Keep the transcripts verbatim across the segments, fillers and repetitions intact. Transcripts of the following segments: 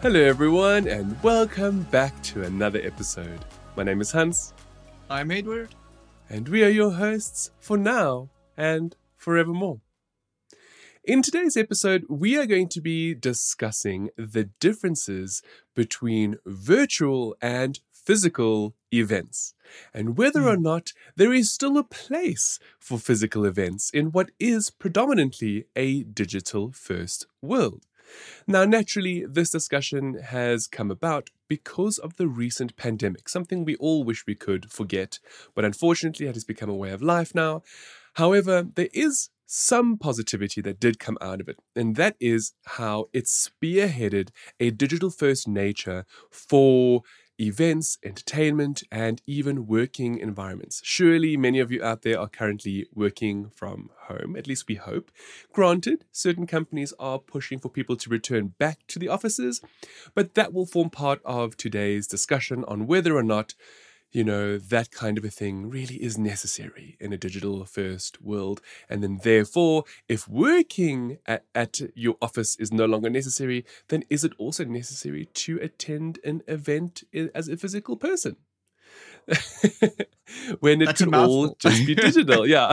Hello everyone, and welcome back to another episode. My name is Hans. I'm Edward. And we are your hosts for now and forevermore. In today's episode, we are going to be discussing the differences between virtual and physical events, and whether or not there is still a place for physical events in what is predominantly a digital-first world. Now, naturally, this discussion has come about because of the recent pandemic, something we all wish we could forget, but unfortunately it has become a way of life now. However, there is some positivity that did come out of it, and that is how it spearheaded a digital-first nature for events, entertainment, and even working environments. Surely many of you out there are currently working from home, at least we hope. Granted, certain companies are pushing for people to return back to the offices, but that will form part of today's discussion on whether or not, you know, that kind of a thing really is necessary in a digital first world. And then therefore, if working at, at your office is no longer necessary, then is it also necessary to attend an event as a physical person? When it That's can all just be digital, yeah.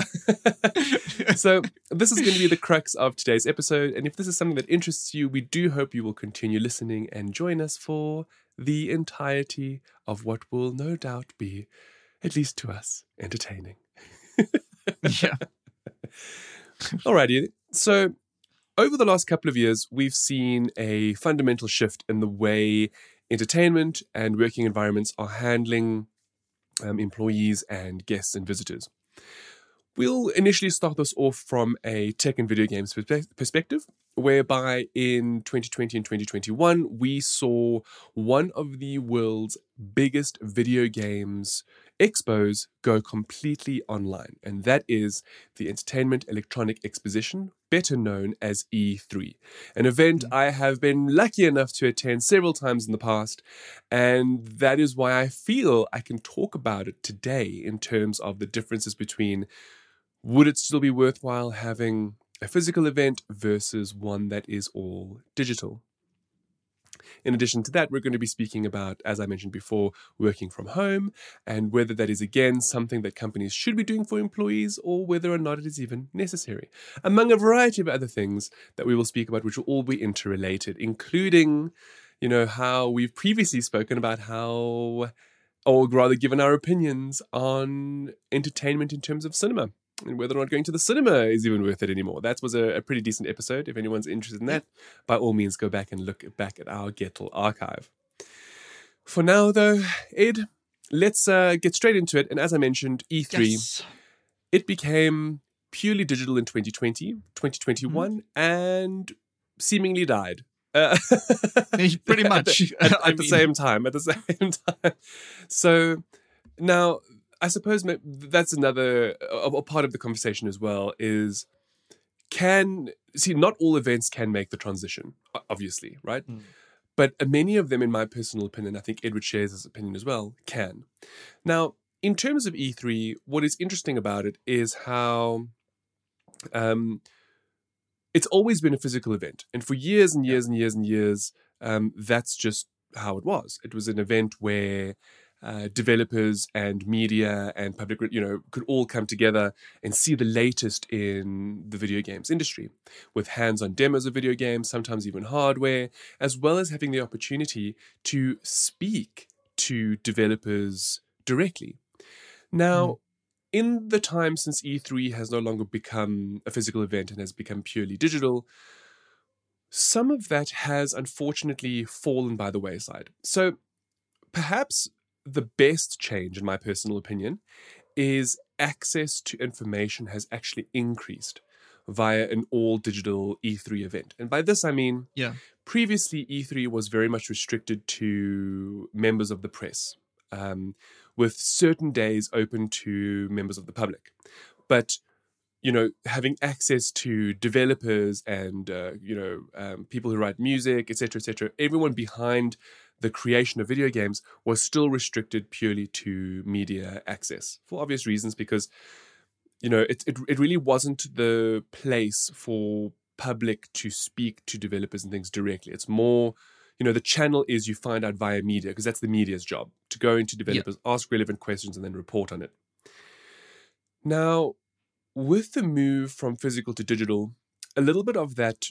So this is going to be the crux of today's episode. And if this is something that interests you, we do hope you will continue listening and join us for the entirety of what will no doubt be, at least to us, entertaining. Yeah. Alrighty. So over the last couple of years, we've seen a fundamental shift in the way entertainment and working environments are handling um, employees and guests and visitors. We'll initially start this off from a tech and video games perspe- perspective, whereby in twenty twenty and twenty twenty-one, we saw one of the world's biggest video games expos go completely online, and that is the Entertainment Electronic Exposition, better known as E three, an event I have been lucky enough to attend several times in the past, and that is why I feel I can talk about it today in terms of the differences between would it still be worthwhile having a physical event versus one that is all digital. In addition to that, we're going to be speaking about, as I mentioned before, working from home and whether that is, again, something that companies should be doing for employees or whether or not it is even necessary, among a variety of other things that we will speak about, which will all be interrelated, including, you know, how we've previously spoken about how, or rather given our opinions on entertainment in terms of cinema and whether or not going to the cinema is even worth it anymore. That was a, a pretty decent episode. If anyone's interested in that, by all means, go back and look back at our Gettle archive. For now, though, Ed, let's uh, get straight into it. And as I mentioned, E three, yes, it became purely digital in twenty twenty, twenty twenty-one, mm-hmm. and seemingly died. Uh, pretty much. At, the, at, at the same time, at the same time. So now, I suppose that's another a, a part of the conversation as well is can, see, not all events can make the transition, obviously, right? Mm. But many of them, in my personal opinion, I think Edward shares his opinion as well, can. Now, in terms of E three, what is interesting about it is how um, it's always been a physical event. And for years and years yeah. and years and years, um, that's just how it was. It was an event where Uh, developers and media and public, you know, could all come together and see the latest in the video games industry with hands-on demos of video games, sometimes even hardware, as well as having the opportunity to speak to developers directly. Now, mm. in the time since E three has no longer become a physical event and has become purely digital, some of that has unfortunately fallen by the wayside. So perhaps the best change, in my personal opinion, is access to information has actually increased via an all-digital E three event. And by this, I mean, yeah. previously E three was very much restricted to members of the press, um, with certain days open to members of the public. But, you know, having access to developers and, uh, you know, um, people who write music, et cetera, et cetera, everyone behind the creation of video games was still restricted purely to media access for obvious reasons, because, you know, it, it it really wasn't the place for public to speak to developers and things directly. It's more you know, the channel is you find out via media, because that's the media's job, to go into developers, yeah. ask relevant questions, and then report on it. Now, with the move from physical to digital, a little bit of that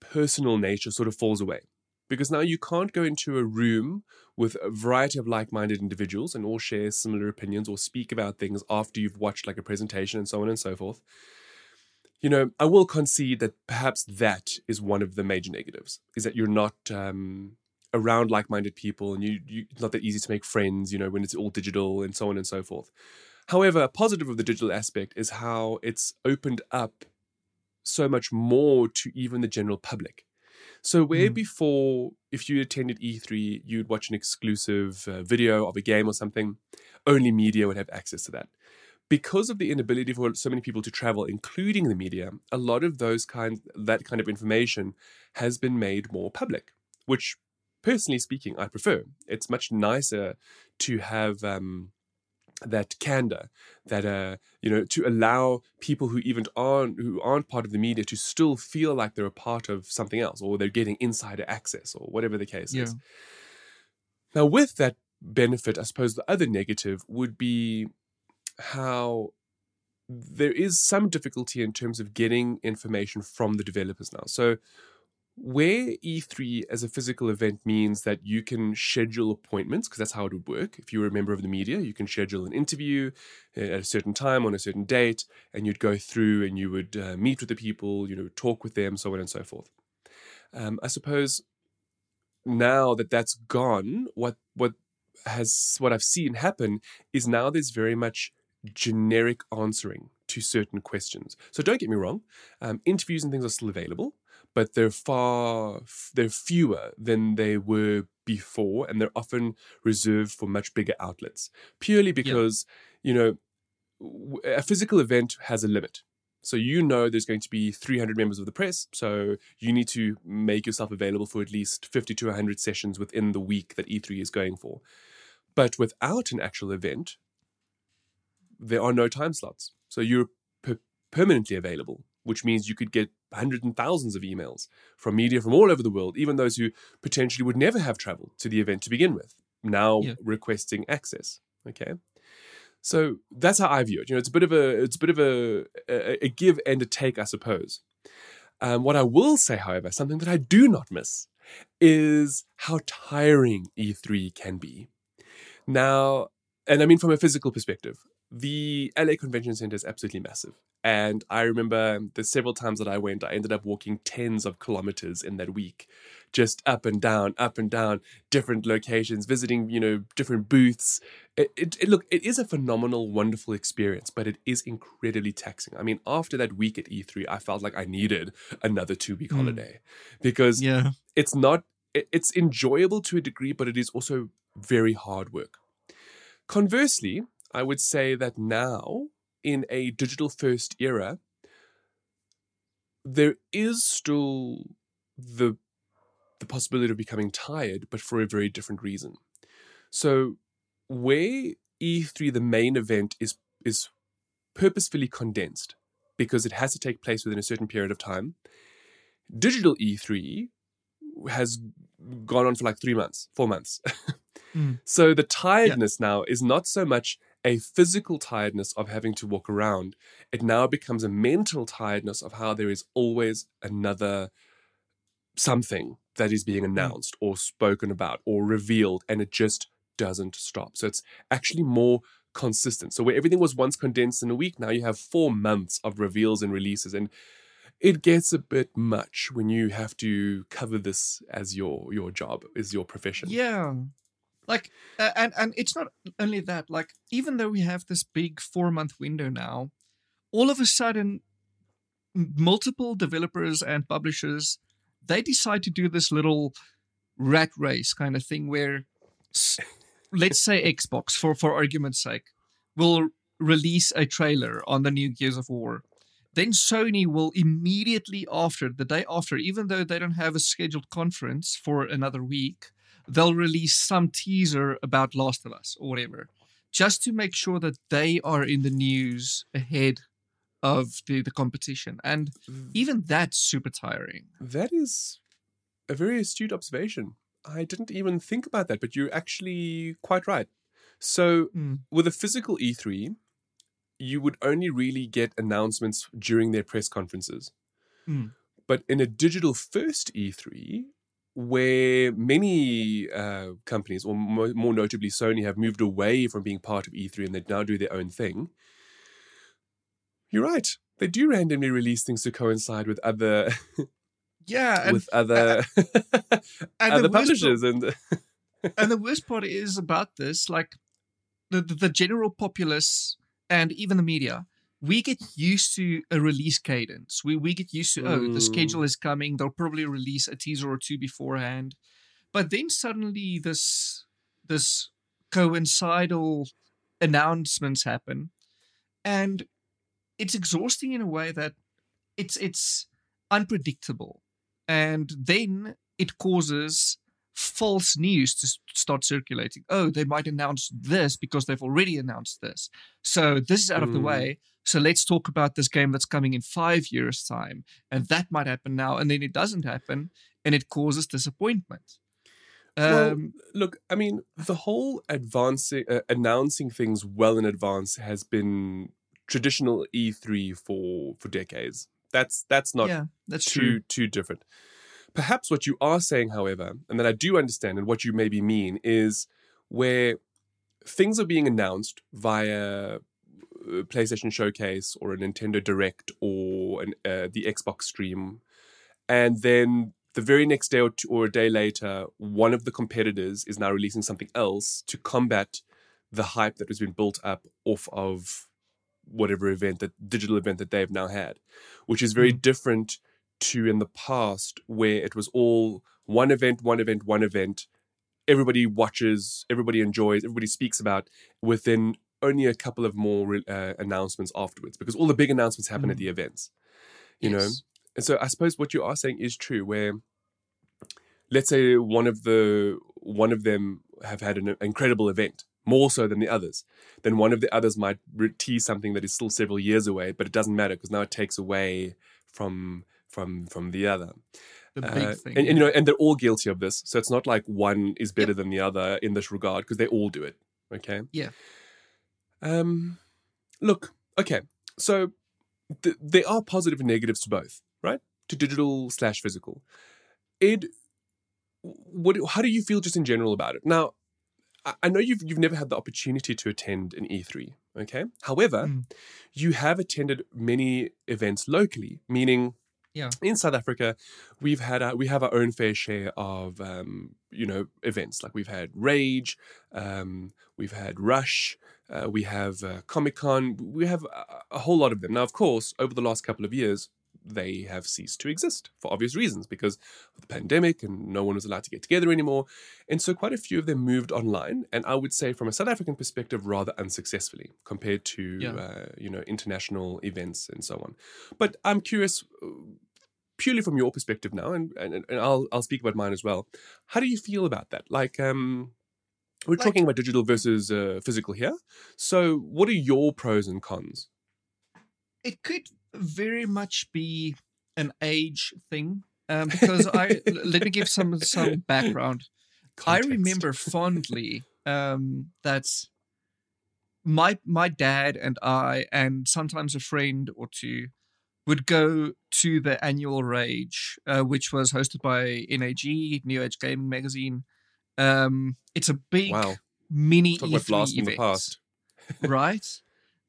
personal nature sort of falls away, because now you can't go into a room with a variety of like-minded individuals and all share similar opinions or speak about things after you've watched like a presentation and so on and so forth. You know, I will concede that perhaps that is one of the major negatives, is that you're not um, around like-minded people, and you, you it's not that easy to make friends, you know, when it's all digital and so on and so forth. However, a positive of the digital aspect is how it's opened up so much more to even the general public. So where mm. before, if you attended E three, you'd watch an exclusive uh, video of a game or something, only media would have access to that. Because of the inability for so many people to travel, including the media, a lot of those kind, that kind of information has been made more public, which, personally speaking, I prefer. It's much nicer to have um, that candor, that uh, you know, to allow people who even aren't who aren't part of the media to still feel like they're a part of something else, or they're getting insider access, or whatever the case yeah. is. Now, with that benefit, I suppose the other negative would be how there is some difficulty in terms of getting information from the developers now. So where E three as a physical event means that you can schedule appointments, because that's how it would work. If you were a member of the media, you can schedule an interview at a certain time on a certain date, and you'd go through and you would uh, meet with the people, you know, talk with them, so on and so forth. Um, I suppose now that that's gone, what what has what I've seen happen is now there's very much generic answering to certain questions. So don't get me wrong, um, interviews and things are still available, but they're far they're fewer than they were before, and they're often reserved for much bigger outlets, purely because yeah. you know, a physical event has a limit. So you know there's going to be three hundred members of the press, so you need to make yourself available for at least fifty to one hundred sessions within the week that E three is going for. But without an actual event, there are no time slots. So you're per- permanently available, which means you could get hundreds and thousands of emails from media from all over the world, even those who potentially would never have traveled to the event to begin with, now yeah. requesting access. Okay. So that's how I view it. You know, it's a bit of a it's a bit of a, a, a give and a take, I suppose. Um, what I will say, however, something that I do not miss, is how tiring E three can be. Now, and I mean from a physical perspective, the L A Convention Center is absolutely massive. And I remember the several times that I went, I ended up walking tens of kilometers in that week, just up and down, up and down, different locations, visiting, you know, different booths. It, it, it look, it is a phenomenal, wonderful experience, but it is incredibly taxing. I mean, after that week at E three, I felt like I needed another two-week mm. holiday, because yeah. it's not, it, it's enjoyable to a degree, but it is also very hard work. Conversely, I would say that now, in a digital-first era, there is still the the possibility of becoming tired, but for a very different reason. So where E three, the main event, is is purposefully condensed because it has to take place within a certain period of time, digital E three has gone on for like three months, four months. mm. So the tiredness yeah. now is not so much a physical tiredness of having to walk around. It now becomes a mental tiredness of how there is always another something that is being announced or spoken about or revealed, and it just doesn't stop. So it's actually more consistent. So where everything was once condensed in a week, now you have four months of reveals and releases, and it gets a bit much when you have to cover this as your your job, as your profession. Yeah. Like, uh, and, and it's not only that, like, even though we have this big four-month window now, all of a sudden, multiple developers and publishers, they decide to do this little rat race kind of thing where, let's say Xbox, for, for argument's sake, will release a trailer on the new Gears of War. Then Sony will immediately after, the day after, even though they don't have a scheduled conference for another week, they'll release some teaser about Last of Us or whatever, just to make sure that they are in the news ahead of the, the competition. And even that's super tiring. That is a very astute observation. I didn't even think about that, but you're actually quite right. So mm. with a physical E three, you would only really get announcements during their press conferences. Mm. But in a digital first E three, where many uh, companies, or mo- more notably Sony, have moved away from being part of E three and they now do their own thing, you're right. They do randomly release things to coincide with other... Yeah, and, with other uh, and other publishers, part, and and the worst part is about this, like the, the the general populace and even the media, we get used to a release cadence. We we get used to oh, mm. the schedule is coming. They'll probably release a teaser or two beforehand, but then suddenly this this coincidental announcements happen, and it's exhausting in a way that it's it's unpredictable. And then it causes false news to start circulating. Oh, they might announce this because they've already announced this. So this is out of mm. the way. So let's talk about this game that's coming in five years' time. And that might happen now. And then it doesn't happen. And it causes disappointment. Um, well, look, I mean, the whole advancing, uh, announcing things well in advance has been traditional E three for, for decades. That's that's not yeah, that's too true. too different. Perhaps what you are saying, however, and that I do understand, and what you maybe mean, is where things are being announced via a PlayStation Showcase or a Nintendo Direct or an, uh, the Xbox stream, and then the very next day or, two, or a day later, one of the competitors is now releasing something else to combat the hype that has been built up off of whatever event, that digital event that they've now had, which is very mm. different to in the past where it was all one event, one event, one event. Everybody watches, everybody enjoys, everybody speaks about within only a couple of more uh, announcements afterwards, because all the big announcements happen mm. at the events, you yes. know? And so I suppose what you are saying is true, where let's say one of the, one of them have had an incredible event, more so than the others. Then one of the others might tease something that is still several years away, but it doesn't matter because now it takes away from from from the other. The big uh, thing, and, yeah. and you know, and they're all guilty of this. So it's not like one is better yep. than the other in this regard, because they all do it. Okay. Yeah. Um. Look. Okay. So th- there are positive and negatives to both, right? To digital slash physical. Ed, what? How do you feel just in general about it now? I know you've you've never had the opportunity to attend an E three, okay? However, mm. you have attended many events locally, meaning yeah. in South Africa, we've had our, we have our own fair share of um, you know events. Like we've had Rage, um, we've had Rush, uh, we have uh, Comic-Con, we have a, a whole lot of them. Now, of course, over the last couple of years, they have ceased to exist for obvious reasons because of the pandemic and no one was allowed to get together anymore. And so quite a few of them moved online. And I would say from a South African perspective, rather unsuccessfully compared to, yeah. uh, you know, international events and so on. But I'm curious purely from your perspective now, and, and, and I'll, I'll speak about mine as well. How do you feel about that? Like, um, we're like, talking about digital versus uh, physical here. So what are your pros and cons? It could very much be an age thing, um, because I let me give some some background. Context. I remember fondly um, that my my dad and I, and sometimes a friend or two, would go to the annual Rage, uh, which was hosted by N A G, New Age Gaming Magazine. Um, it's a big wow. mini Talk E three event, past. right?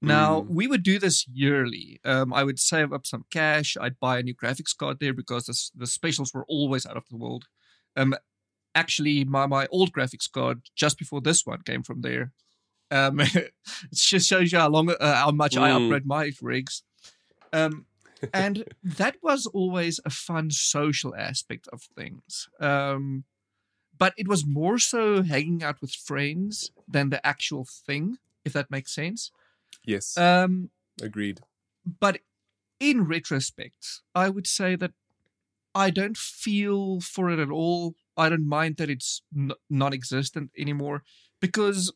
Now, mm. we would do this yearly. Um, I would save up some cash. I'd buy a new graphics card there because this, the specials were always out of the world. Um, actually, my, my old graphics card just before this one came from there. Um, it just shows you how long, uh, how much mm. I upgrade my rigs. Um, and that was always a fun social aspect of things. Um, but it was more so hanging out with friends than the actual thing, if that makes sense. Yes. Um, Agreed. But in retrospect, I would say that I don't feel for it at all. I don't mind that it's n- non-existent anymore because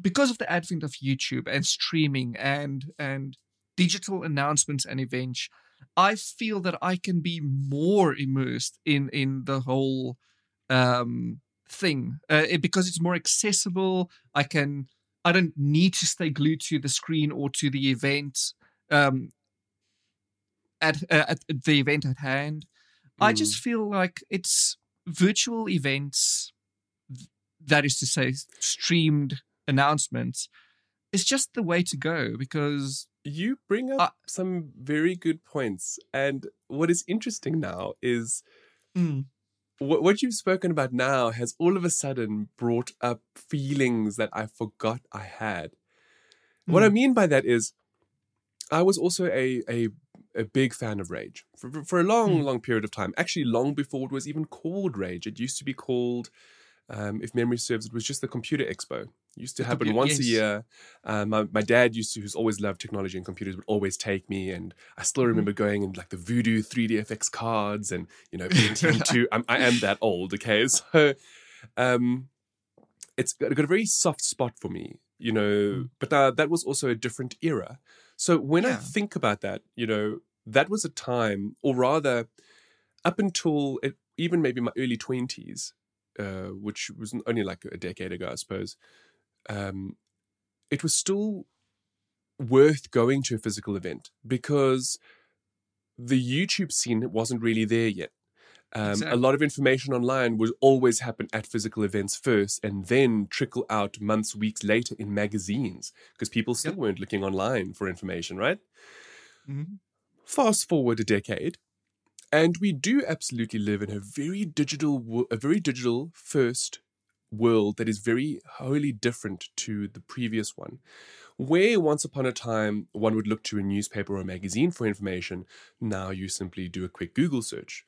because of the advent of YouTube and streaming and and digital announcements and events, I feel that I can be more immersed in in the whole um, thing uh, it, because it's more accessible. I can I don't need to stay glued to the screen or to the event um, at uh, at the event at hand. Mm. I just feel like it's virtual events, that is to say, streamed announcements. It's just the way to go because you bring up I, some very good points. And what is interesting now is mm. what, what you've spoken about now has all of a sudden brought up feelings that I forgot I had. Mm. What I mean by that is I was also a, a, a big fan of Rage for, for a long, mm. long period of time. Actually, long before it was even called Rage. It used to be called... Um, if memory serves, it was just the Computer Expo. It used to happen once yes. a year. Um, my, my dad used to, who's always loved technology and computers, would always take me. And I still remember going in like the Voodoo three D F X cards and, you know, two. I'm, I am that old, okay? So um, it's got a very soft spot for me, you know. Mm. But uh, that was also a different era. So when yeah. I think about that, you know, that was a time, or rather up until it, even maybe my early twenties, Uh, which was only like a decade ago, I suppose, um, it was still worth going to a physical event because the YouTube scene wasn't really there yet. Um, exactly. A lot of information online would always happen at physical events first and then trickle out months, weeks later in magazines because people still yep. weren't looking online for information, right? Mm-hmm. Fast forward a decade. And we do absolutely live in a very digital, a very digital first world that is very wholly different to the previous one. Where once upon a time, one would look to a newspaper or a magazine for information, now you simply do a quick Google search.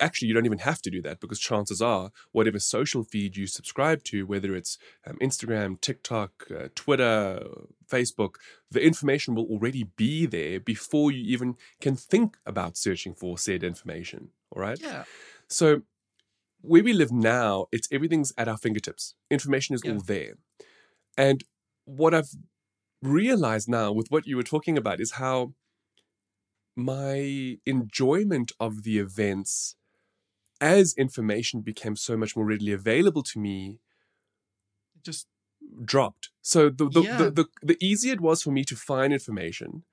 Actually, you don't even have to do that because chances are whatever social feed you subscribe to, whether it's um, Instagram, TikTok, uh, Twitter, Facebook, the information will already be there before you even can think about searching for said information. All right. Yeah. So where we live now, it's everything's at our fingertips. Information is yeah. all there. And what I've realized now with what you were talking about is how my enjoyment of the events as information became so much more readily available to me, it just dropped. So the the, yeah. the the the easier it was for me to find information,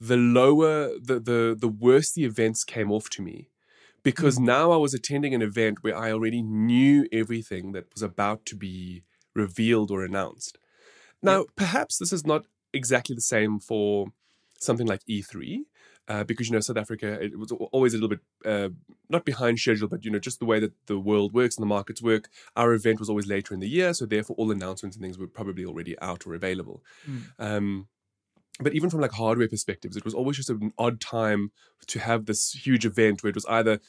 the lower the the the worse the events came off to me, because mm. now I was attending an event where I already knew everything that was about to be revealed or announced. Now, yep. perhaps this is not exactly the same for something like E three. Uh, because, you know, South Africa, it was always a little bit, uh, not behind schedule, but, you know, just the way that the world works and the markets work. Our event was always later in the year. So therefore, all announcements and things were probably already out or available. Mm. Um, but even from like hardware perspectives, it was always just an odd time to have this huge event where it was either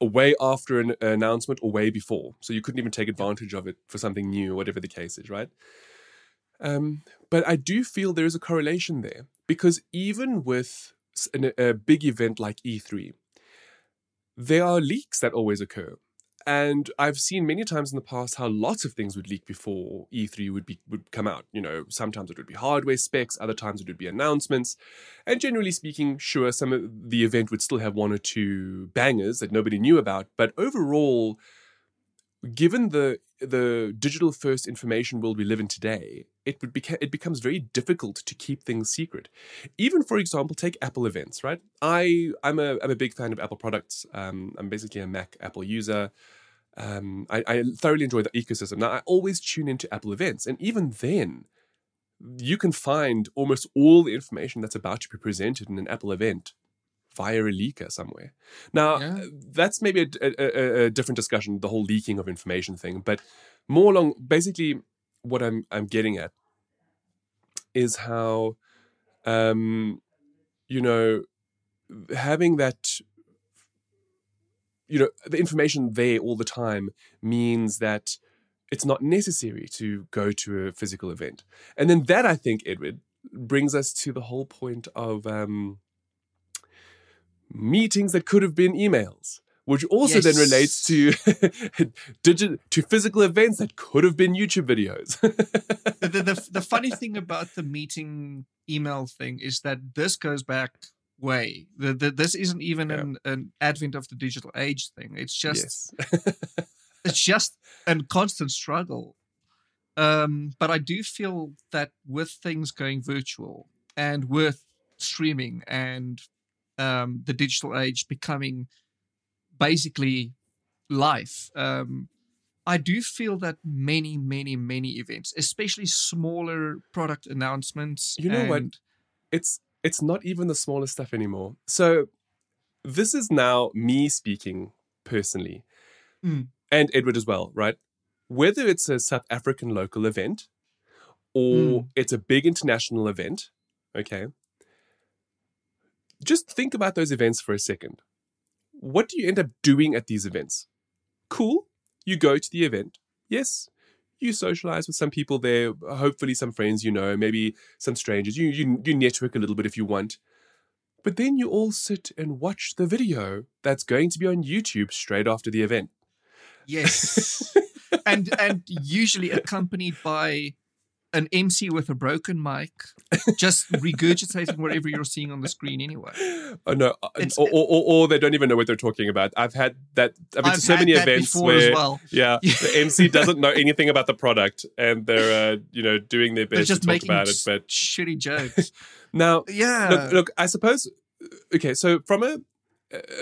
way after an announcement or way before. So you couldn't even take advantage of it for something new, whatever the case is, right? Um, but I do feel there is a correlation there because even with in a big event like E three, there are leaks that always occur. And I've seen many times in the past how lots of things would leak before E three would be would come out. You know, sometimes it would be hardware specs, other times it would be announcements. And generally speaking, sure, some of the event would still have one or two bangers that nobody knew about. But overall, given the the digital first information world we live in today, it would beca- it becomes very difficult to keep things secret. Even, for example, take Apple events, right? I, I'm a I'm a big fan of Apple products. Um, I'm basically a Mac Apple user. Um, I, I thoroughly enjoy the ecosystem. Now, I always tune into Apple events. And even then, you can find almost all the information that's about to be presented in an Apple event via a leaker somewhere. Now, yeah. that's maybe a, a, a different discussion, the whole leaking of information thing. But more along, basically, what I'm I'm getting at is how, um, you know, having that, you know, the information there all the time means that it's not necessary to go to a physical event. And then that, I think, Edward, brings us to the whole point of um, meetings that could have been emails, which also yes. then relates to digital, to physical events that could have been YouTube videos. the, the, the funny thing about the meeting email thing is that this goes back way. The, the, this isn't even yeah. an, an advent of the digital age thing. It's just yes. it's just a constant struggle. Um, but I do feel that with things going virtual and with streaming and um, the digital age becoming basically life, um, I do feel that many, many, many events, especially smaller product announcements. You know what? It's it's not even the smallest stuff anymore. So this is now me speaking personally, mm. and Edward as well, right? Whether it's a South African local event or mm. it's a big international event, okay, just think about those events for a second. What do you end up doing at these events? Cool. You go to the event. Yes. You socialize with some people there, hopefully some friends you know, maybe some strangers. You, you, you network a little bit if you want. But then you all sit and watch the video that's going to be on YouTube straight after the event. Yes. And and usually accompanied by an M C with a broken mic, just regurgitating whatever you're seeing on the screen anyway. Oh no, or, or, or they don't even know what they're talking about. I've had that. I've been I've to so many events where, well. yeah, the M C doesn't know anything about the product, and they're uh, you know doing their best just to talk about it, but shitty jokes. Now, yeah, look, look, I suppose. Okay, so from a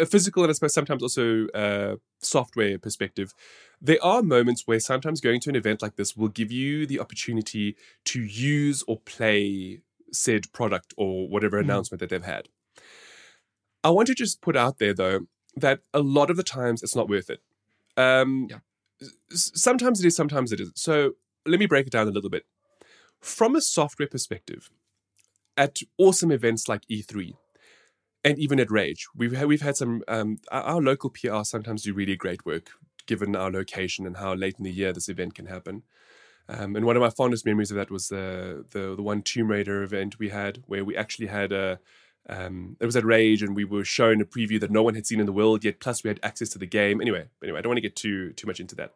a physical and I suppose sometimes also uh, software perspective, there are moments where sometimes going to an event like this will give you the opportunity to use or play said product or whatever announcement mm. that they've had. I want to just put out there, though, that a lot of the times it's not worth it. Um, yeah. Sometimes it is, sometimes it isn't. So let me break it down a little bit. From a software perspective, at awesome events like E three, and even at Rage, we've had, we've had some, um, our local P R sometimes do really great work, given our location and how late in the year this event can happen. Um, and one of my fondest memories of that was the, the the one Tomb Raider event we had, where we actually had a, um, it was at Rage, and we were shown a preview that no one had seen in the world yet, plus we had access to the game. Anyway, anyway, I don't want to get too too much into that.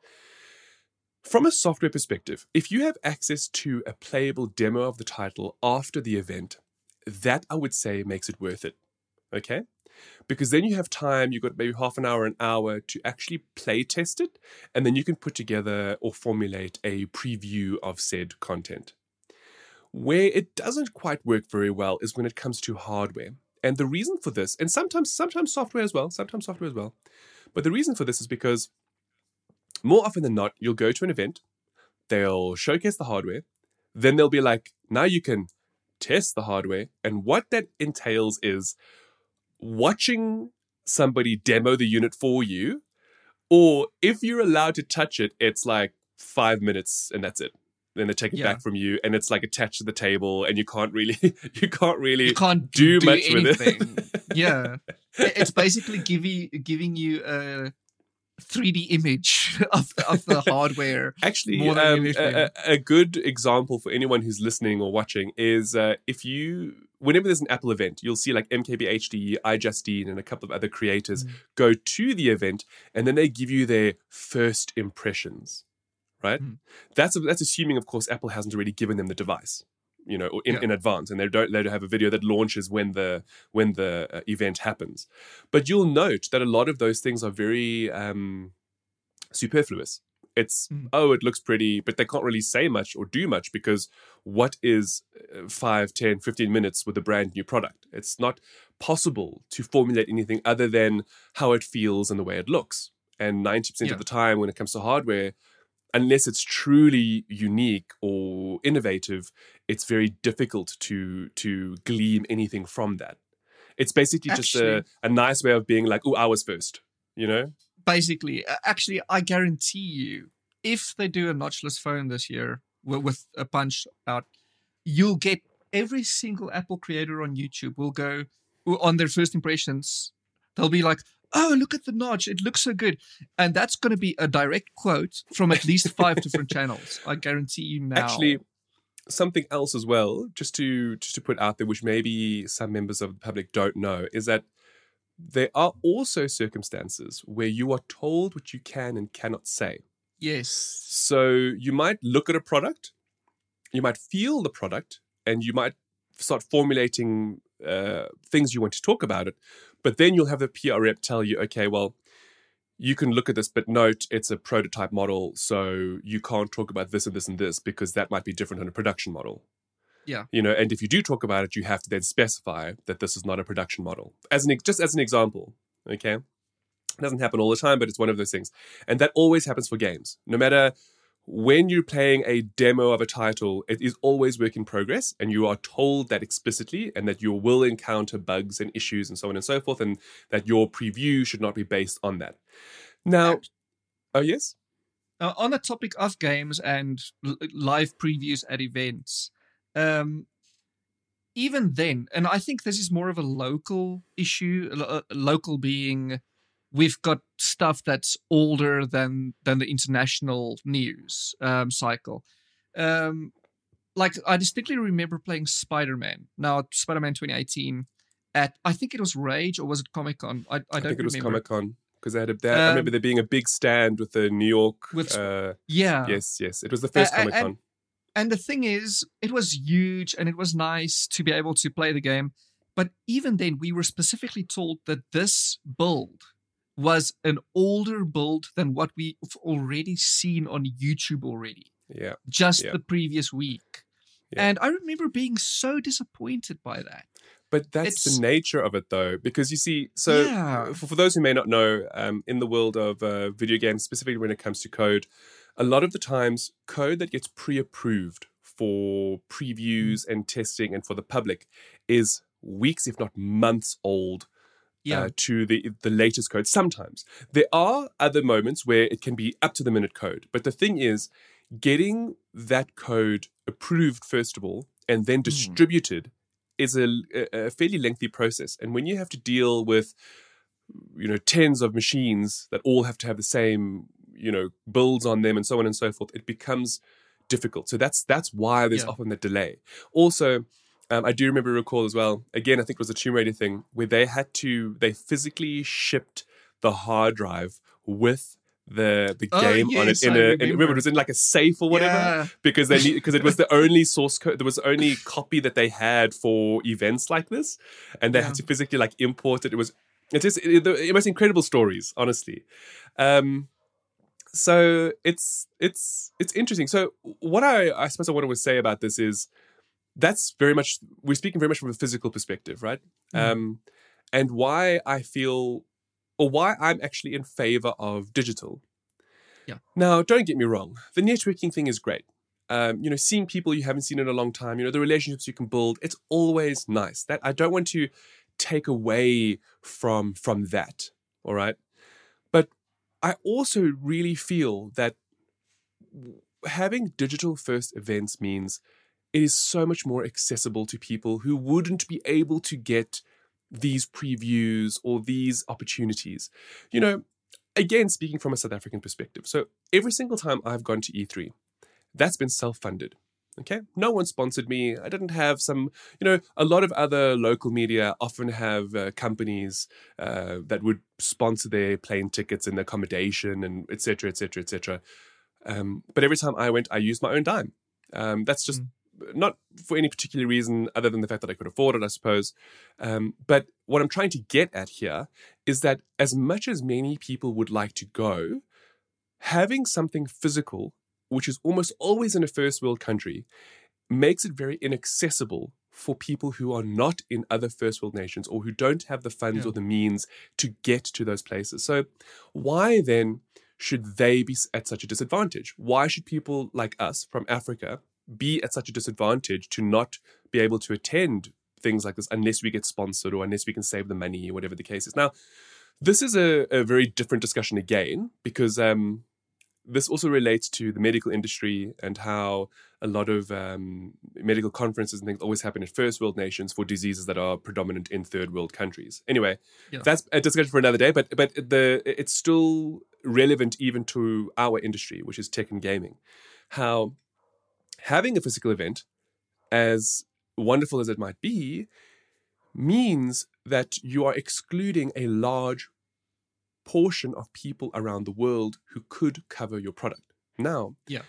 From a software perspective, if you have access to a playable demo of the title after the event, that I would say makes it worth it. Okay, because then you have time, you've got maybe half an hour, an hour to actually play test it, and then you can put together or formulate a preview of said content. Where it doesn't quite work very well is when it comes to hardware. And the reason for this, and sometimes sometimes software as well, sometimes software as well, but the reason for this is because more often than not, you'll go to an event, they'll showcase the hardware, then they'll be like, now you can test the hardware, and what that entails is watching somebody demo the unit for you, or if you're allowed to touch it, it's like five minutes and that's it. Then they take it yeah. back from you, and it's like attached to the table, and you can't really, you can't really, you can't do, do much anything with it. Yeah, it's basically giving giving you a three D image of, of the hardware. Actually, more um, than a, a good example for anyone who's listening or watching is uh, if you, whenever there's an Apple event, you'll see like M K B H D, iJustine, and a couple of other creators mm. go to the event, and then they give you their first impressions, right? Mm. That's that's assuming, of course, Apple hasn't already given them the device, you know, in, yeah. in advance, and they don't they don't have a video that launches when the when the uh, event happens. But you'll note that a lot of those things are very um, superfluous. It's mm. oh, it looks pretty, but they can't really say much or do much, because what is five, ten, fifteen minutes with a brand new product? It's not possible to formulate anything other than how it feels and the way it looks. And ninety percent yeah. of the time when it comes to hardware, unless it's truly unique or innovative, it's very difficult to to glean anything from that. It's basically actually, just a, a nice way of being like, oh, I was first, you know? Basically. Actually, I guarantee you, if they do a notchless phone this year with a punch out, you'll get every single Apple creator on YouTube will go on their first impressions. They'll be like, oh, look at the notch. It looks so good. And that's going to be a direct quote from at least five different channels. I guarantee you now. Actually, something else as well, just to just to put out there, which maybe some members of the public don't know, is that there are also circumstances where you are told what you can and cannot say. Yes. So you might look at a product, you might feel the product, and you might start formulating uh, things you want to talk about it. But then you'll have the P R rep tell you, okay, well, you can look at this, but note it's a prototype model, so you can't talk about this and this and this because that might be different on a production model. Yeah. You know, and if you do talk about it, you have to then specify that this is not a production model. As an just as an example, okay? It doesn't happen all the time, but it's one of those things. And that always happens for games. No matter when you're playing a demo of a title, it is always work in progress, and you are told that explicitly, and that you will encounter bugs and issues and so on and so forth, and that your preview should not be based on that. Now, oh yes? Uh, on the topic of games and l- live previews at events, um, even then, and I think this is more of a local issue, lo- local being... we've got stuff that's older than than the international news um, cycle. Um, like, I distinctly remember playing Spider-Man. Now, Spider-Man twenty eighteen at, I think it was Rage, or was it Comic-Con? I, I don't remember. I think it remember. was Comic-Con, because they had a, they, um, I remember there being a big stand with the New York. With, uh, yeah. Yes, yes. It was the first uh, Comic-Con. And, and the thing is, it was huge, and it was nice to be able to play the game. But even then, we were specifically told that this build was an older build than what we've already seen on YouTube already. Yeah. Just yeah. the previous week. Yeah. And I remember being so disappointed by that. But that's it's... the nature of it, though, because you see, so yeah. for, for those who may not know, um, in the world of uh, video games, specifically when it comes to code, a lot of the times code that gets pre-approved for previews mm-hmm. and testing and for the public is weeks, if not months old. Yeah. Uh, to the the latest code. Sometimes there are other moments where it can be up to the minute code, but the thing is, getting that code approved first of all and then distributed mm. is a, a fairly lengthy process. And when you have to deal with, you know, tens of machines that all have to have the same, you know, builds on them and so on and so forth, it becomes difficult. So that's that's why there's yeah. often the delay. Also. Um, I do remember recall as well, again, I think it was a Tomb Raider thing, where they had to, they physically shipped the hard drive with the the oh, game yes, on it. In I a, remember. And remember, it was in like a safe or whatever, yeah. because they need, because it was the only source code, there was the only copy that they had for events like this. And they yeah. had to physically like import it. It was, it's just, it, the most incredible stories, honestly. Um, so it's, it's, it's interesting. So what I, I suppose I want to say about this is, that's very much, we're speaking very much from a physical perspective, right? Mm. Um, and why I feel, or why I'm actually in favor of digital. Yeah. Now, don't get me wrong. The networking thing is great. Um, you know, seeing people you haven't seen in a long time, you know, the relationships you can build, it's always nice. That I don't want to take away from, from that, all right? But I also really feel that having digital first events means it is so much more accessible to people who wouldn't be able to get these previews or these opportunities. You know, again, speaking from a South African perspective. So every single time I've gone to E three, that's been self-funded. Okay. No one sponsored me. I didn't have some, you know, a lot of other local media often have uh, companies uh, that would sponsor their plane tickets and accommodation and et cetera, et cetera, et cetera. Um, but every time I went, I used my own dime. Um, that's just, mm. not for any particular reason other than the fact that I could afford it, I suppose. Um, but what I'm trying to get at here is that as much as many people would like to go, having something physical, which is almost always in a first world country, makes it very inaccessible for people who are not in other first world nations or who don't have the funds yeah. or the means to get to those places. So why then should they be at such a disadvantage? Why should people like us from Africa be at such a disadvantage to not be able to attend things like this unless we get sponsored or unless we can save the money or whatever the case is? Now, this is a, a very different discussion again, because um, this also relates to the medical industry and how a lot of um, medical conferences and things always happen in first world nations for diseases that are predominant in third world countries. Anyway, yeah. that's a discussion for another day, but but the it's still relevant even to our industry, which is tech and gaming. How having a physical event, as wonderful as it might be, means that you are excluding a large portion of people around the world who could cover your product. Now, yeah.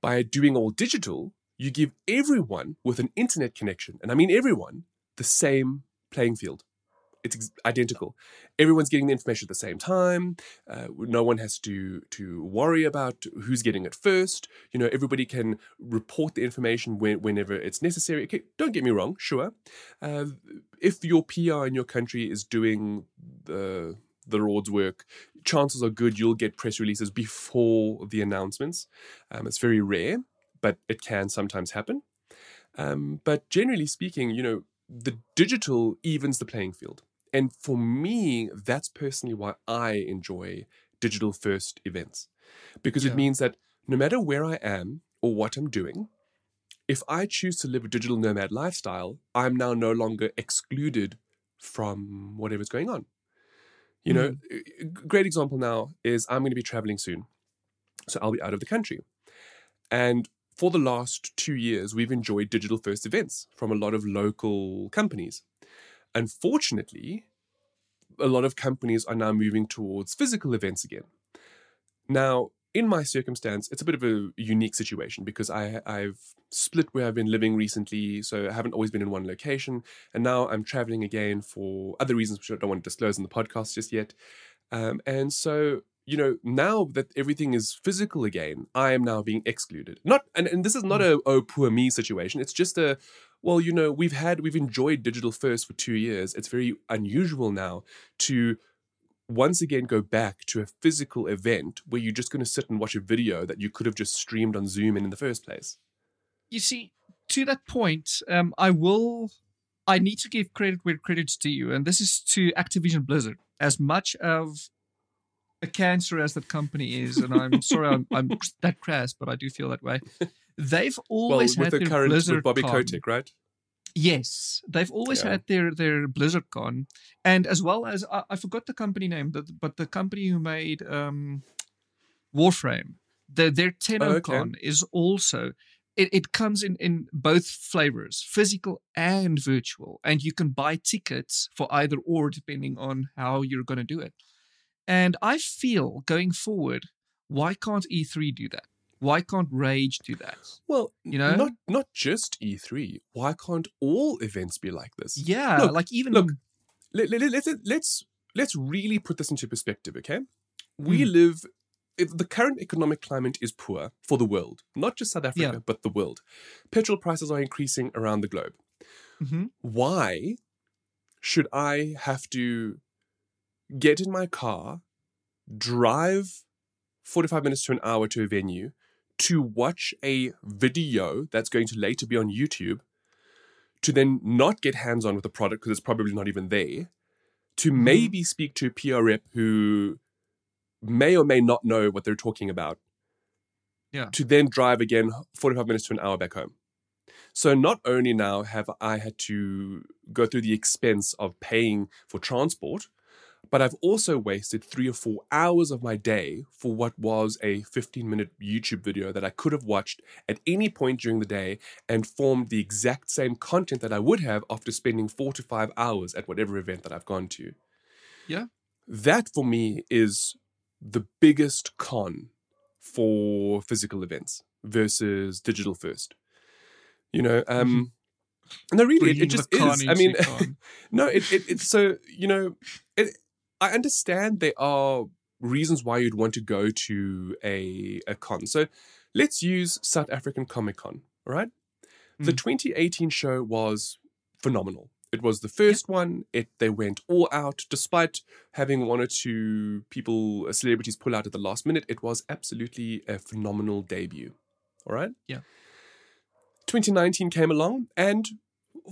by doing all digital, you give everyone with an internet connection, and I mean everyone, the same playing field. It's identical. Everyone's getting the information at the same time. Uh, no one has to to worry about who's getting it first. You know, everybody can report the information when, whenever it's necessary. Okay, don't get me wrong, sure. Uh, if your P R in your country is doing the the Lord's work, chances are good you'll get press releases before the announcements. Um, it's very rare, but it can sometimes happen. Um, but generally speaking, you know, the digital evens the playing field. And for me, that's personally why I enjoy digital first events, because yeah. it means that no matter where I am or what I'm doing, if I choose to live a digital nomad lifestyle, I'm now no longer excluded from whatever's going on. You mm-hmm. know, a great example now is I'm going to be traveling soon. So I'll be out of the country. And for the last two years, we've enjoyed digital first events from a lot of local companies. Unfortunately, a lot of companies are now moving towards physical events again. Now, in my circumstance, it's a bit of a unique situation because I, I've split where I've been living recently, so I haven't always been in one location, and now I'm traveling again for other reasons which I don't want to disclose in the podcast just yet. Um, and so, you know, now that everything is physical again, I am now being excluded. Not, and, and this is not a, oh, poor me situation. It's just a, well, you know, we've had, we've enjoyed digital first for two years. It's very unusual now to once again go back to a physical event where you're just going to sit and watch a video that you could have just streamed on Zoom in, in the first place. You see, to that point, um, I will, I need to give credit where credit's to you. And this is to Activision Blizzard. As much of a cancer as that company is, and I'm sorry I'm, I'm that crass, but I do feel that way. They've always well, with had the their current, BlizzardCon. With Bobby Kotick, right? Yes, they've always yeah. had their their BlizzardCon, and as well as I, I forgot the company name, but the company who made um, Warframe, the, their TennoCon oh, okay. is also. It, it comes in, in both flavors, physical and virtual, and you can buy tickets for either or depending on how you're going to do it. And I feel going forward, why can't E three do that? Why can't Rage do that? Well, you know, not not just E three. Why can't all events be like this? Yeah, look, like even look. Let, let, let, let, let's let's really put this into perspective, okay? We mm. live. If the current economic climate is poor for the world, not just South Africa, yeah. but the world. Petrol prices are increasing around the globe. Mm-hmm. Why should I have to get in my car, drive forty-five minutes to an hour to a venue to watch a video that's going to later be on YouTube, to then not get hands-on with the product because it's probably not even there, to maybe speak to a P R rep who may or may not know what they're talking about, yeah. to then drive again forty-five minutes to an hour back home. So not only now have I had to go through the expense of paying for transport, but I've also wasted three or four hours of my day for what was a fifteen-minute YouTube video that I could have watched at any point during the day and formed the exact same content that I would have after spending four to five hours at whatever event that I've gone to. Yeah. That, for me, is the biggest con for physical events versus digital first. You know, um... no, really, it, it just is. I mean, no, it, it it's so, you know... It, I understand there are reasons why you'd want to go to a, a con. So let's use South African Comic-Con, all right? Mm. The twenty eighteen show was phenomenal. It was the first yeah. one. It They went all out. Despite having one or two people, celebrities pull out at the last minute, it was absolutely a phenomenal debut, all right? Yeah. twenty nineteen came along, and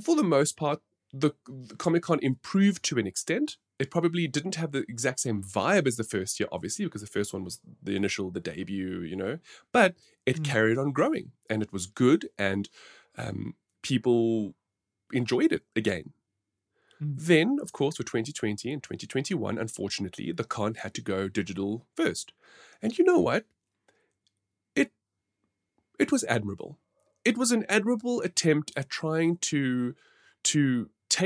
for the most part, the, the Comic-Con improved to an extent. It probably didn't have the exact same vibe as the first year, obviously, because the first one was the initial, the debut, you know, but it mm. carried on growing and it was good and um, people enjoyed it again. Mm. Then, of course, for twenty twenty and twenty twenty-one, unfortunately, the con had to go digital first. And you know what? It it was admirable. It was an admirable attempt at trying to to...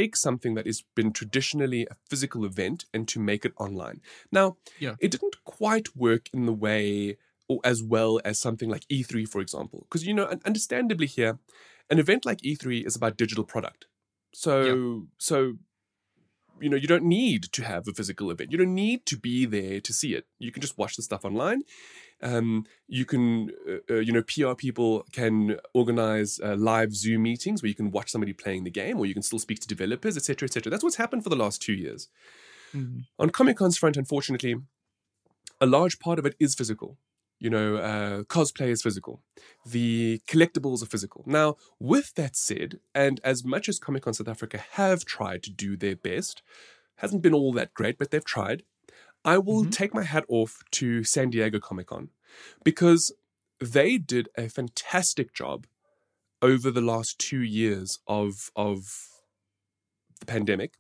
take something that has been traditionally a physical event and to make it online. Now, yeah. it didn't quite work in the way or as well as something like E three, for example. Because, you know, understandably here, an event like E three is about digital product. So, yep. so, you know, you don't need to have a physical event. You don't need to be there to see it. You can just watch the stuff online. Um, you can, uh, uh, you know, P R people can organize uh, live Zoom meetings where you can watch somebody playing the game, or you can still speak to developers, et cetera, et cetera. That's what's happened for the last two years. Mm-hmm. On Comic-Con's front, unfortunately, a large part of it is physical. You know, uh, cosplay is physical. The collectibles are physical. Now, with that said, and as much as Comic-Con South Africa have tried to do their best, hasn't been all that great, but they've tried. I will mm-hmm. take my hat off to San Diego Comic-Con, because they did a fantastic job over the last two years of, of the pandemic,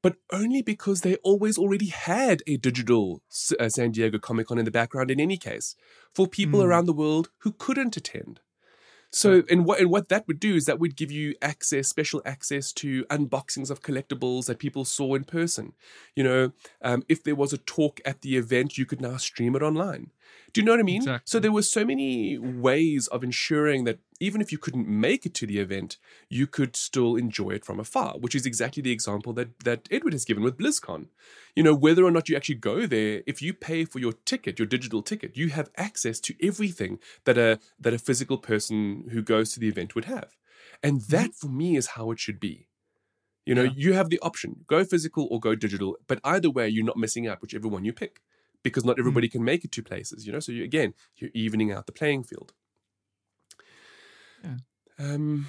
but only because they always already had a digital uh, San Diego Comic-Con in the background in any case for people mm. around the world who couldn't attend. So, and what and what that would do is that would give you access, special access to unboxings of collectibles that people saw in person. You know, um, if there was a talk at the event, you could now stream it online. Do you know what I mean? Exactly. So there were so many ways of ensuring that even if you couldn't make it to the event, you could still enjoy it from afar, which is exactly the example that that Edward has given with BlizzCon. You know, whether or not you actually go there, if you pay for your ticket, your digital ticket, you have access to everything that a that a physical person who goes to the event would have. And that, for me, is how it should be. You know, yeah. you have the option, go physical or go digital, but either way, you're not missing out, whichever one you pick, because not everybody mm. can make it to places, you know? So you, again, you're evening out the playing field. Yeah. Um,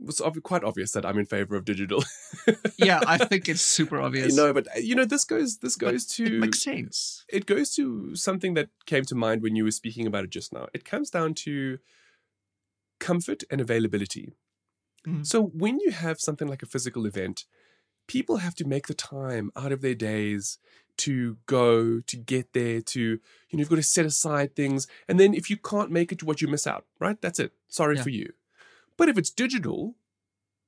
it's ob- quite obvious that I'm in favor of digital. Yeah, I think it's super obvious. No, but you know, this goes this goes but to... It makes sense. It goes to something that came to mind when you were speaking about it just now. It comes down to comfort and availability. Mm. So when you have something like a physical event, people have to make the time out of their days to go, to get there, to, you know, you've got to set aside things. And then if you can't make it to what you miss out, right? That's it. Sorry yeah. for you. But if it's digital,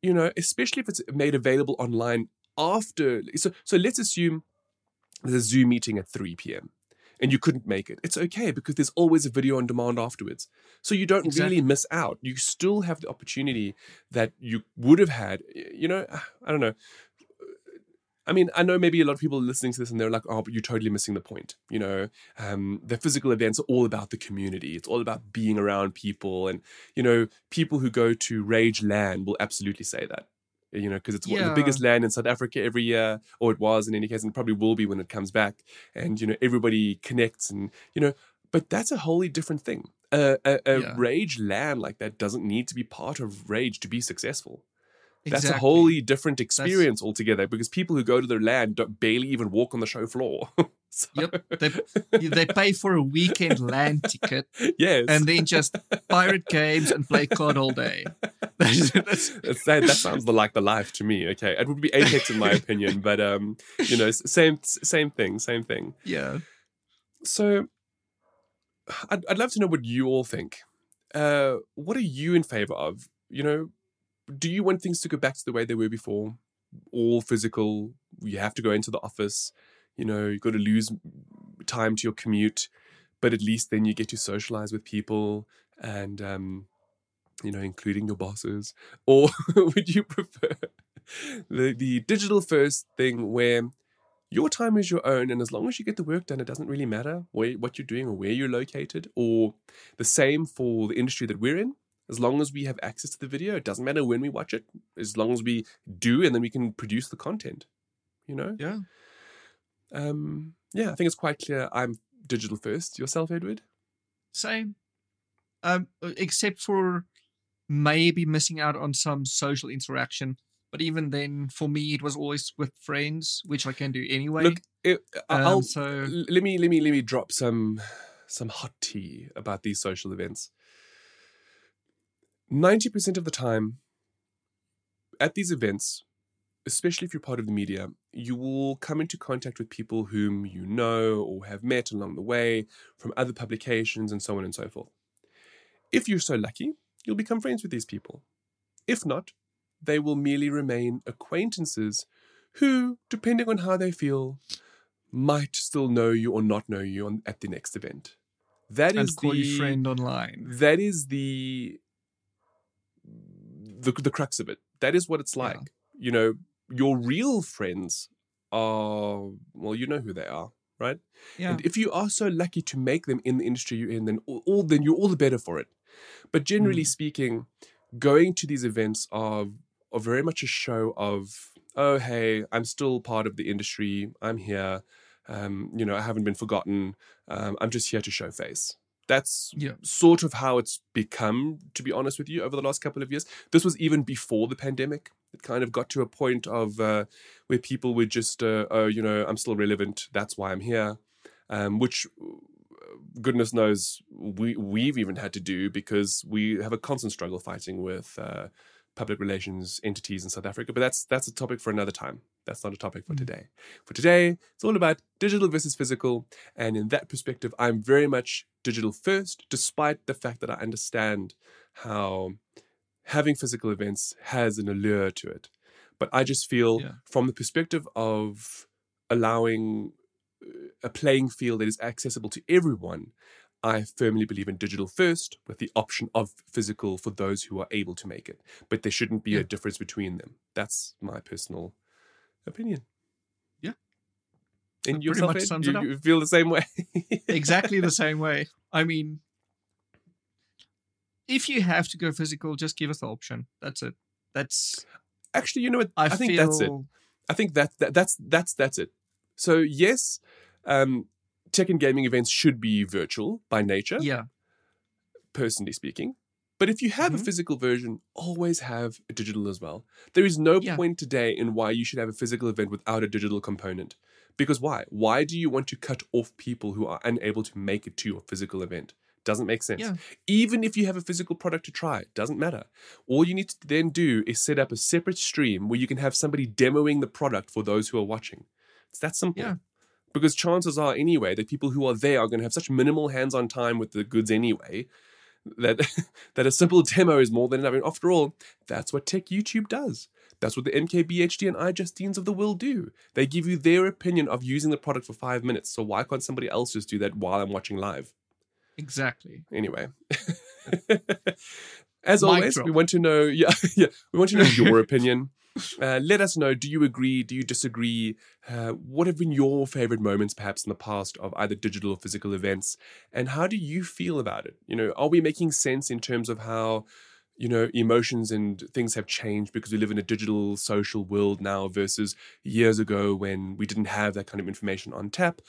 you know, especially if it's made available online after. So, so let's assume there's a Zoom meeting at three p.m. and you couldn't make it. It's okay, because there's always a video on demand afterwards. So you don't exactly. really miss out. You still have the opportunity that you would have had, you know, I don't know. I mean, I know maybe a lot of people are listening to this and they're like, oh, but you're totally missing the point. You know, um, the physical events are all about the community. It's all about being around people. And, you know, people who go to Rage LAN will absolutely say that, you know, because it's yeah. the biggest LAN in South Africa every year, or it was in any case, and probably will be when it comes back. And, you know, everybody connects and, you know, but that's a wholly different thing. Uh, a a yeah. Rage LAN like that doesn't need to be part of Rage to be successful. That's exactly. a wholly different experience That's, altogether, because people who go to their land don't barely even walk on the show floor. So. Yep, they, they pay for a weekend land ticket, yes, and then just pirate games and play C O D all day. That's, that's, that's, that, that sounds like the life to me. Okay, it would be Apex in my opinion, but um, you know, same same thing, same thing. Yeah. So, I'd I'd love to know what you all think. Uh, what are you in favor of? You know. Do you want things to go back to the way they were before? All physical, you have to go into the office, you know, you've got to lose time to your commute, but at least then you get to socialize with people and, um, you know, including your bosses. Or would you prefer the, the digital first thing where your time is your own, and as long as you get the work done, it doesn't really matter where, what you're doing or where you're located? Or the same for the industry that we're in. As long as we have access to the video, it doesn't matter when we watch it, as long as we do, and then we can produce the content, you know? Yeah. Um, yeah, I think it's quite clear I'm digital first. Yourself, Edward? Same. Um, except for maybe missing out on some social interaction. But even then, for me, it was always with friends, which I can do anyway. Look, it, I'll, um, so... let me, let me, let me drop some, some hot tea about these social events. ninety percent of the time at these events, especially if you're part of the media, you will come into contact with people whom you know or have met along the way from other publications and so on and so forth. If you're so lucky, you'll become friends with these people. If not, they will merely remain acquaintances who, depending on how they feel, might still know you or not know you on, at the next event. That and is call the, your friend online. That is the... the the crux of it. That is what it's like. Yeah. You know, your real friends are, well, you know who they are, right? Yeah. And if you are so lucky to make them in the industry you're in, then all then you're all the better for it. But generally mm. speaking, going to these events are are very much a show of, oh, hey, I'm still part of the industry. I'm here. Um, you know, I haven't been forgotten. Um, I'm just here to show face. That's yeah. sort of how it's become, to be honest with you, over the last couple of years. This was even before the pandemic. It kind of got to a point of uh, where people were just, uh, oh, you know, I'm still relevant. That's why I'm here, um, which goodness knows we, we've even had to do because we have a constant struggle fighting with uh, public relations entities in South Africa. But that's that's a topic for another time. That's not a topic for today. For today, it's all about digital versus physical. And in that perspective, I'm very much digital first, despite the fact that I understand how having physical events has an allure to it. But I just feel yeah. from the perspective of allowing a playing field that is accessible to everyone, I firmly believe in digital first with the option of physical for those who are able to make it. But there shouldn't be yeah. a difference between them. That's my personal opinion. Yeah. And you you feel the same way. Exactly the same way. I mean, if you have to go physical, just give us the option. That's it. That's actually, you know what? I, I think feel... that's it. I think that, that that's that's that's it. So yes, um, tech and gaming events should be virtual by nature. Yeah. Personally speaking. But if you have mm-hmm. a physical version, always have a digital as well. There is no yeah. point today in why you should have a physical event without a digital component. Because why? Why do you want to cut off people who are unable to make it to your physical event? Doesn't make sense. Yeah. Even if you have a physical product to try, doesn't matter. All you need to then do is set up a separate stream where you can have somebody demoing the product for those who are watching. It's that simple. Yeah. Because chances are anyway that people who are there are going to have such minimal hands-on time with the goods anyway, that that a simple demo is more than enough. I mean, after all, that's what tech YouTube does. That's what the M K B H D and iJustines of the world do. They give you their opinion of using the product for five minutes. So why can't somebody else just do that while I'm watching live? Exactly. Anyway. As Mic always, drop. we want to know yeah, yeah, we want to know your opinion. Uh, let us know, do you agree? Do you disagree? Uh, what have been your favorite moments perhaps in the past of either digital or physical events? And how do you feel about it? You know, are we making sense in terms of how, you know, emotions and things have changed because we live in a digital social world now versus years ago when we didn't have that kind of information on tap?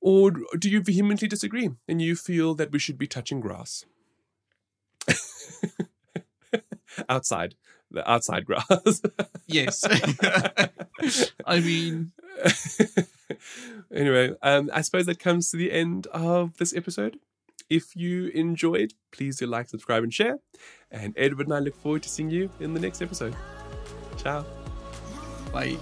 Or do you vehemently disagree and you feel that we should be touching grass? Outside. The outside grass. Yes. I mean. Anyway, um, I suppose that comes to the end of this episode. If you enjoyed, please do like, subscribe, and share. And Edward and I look forward to seeing you in the next episode. Ciao. Bye.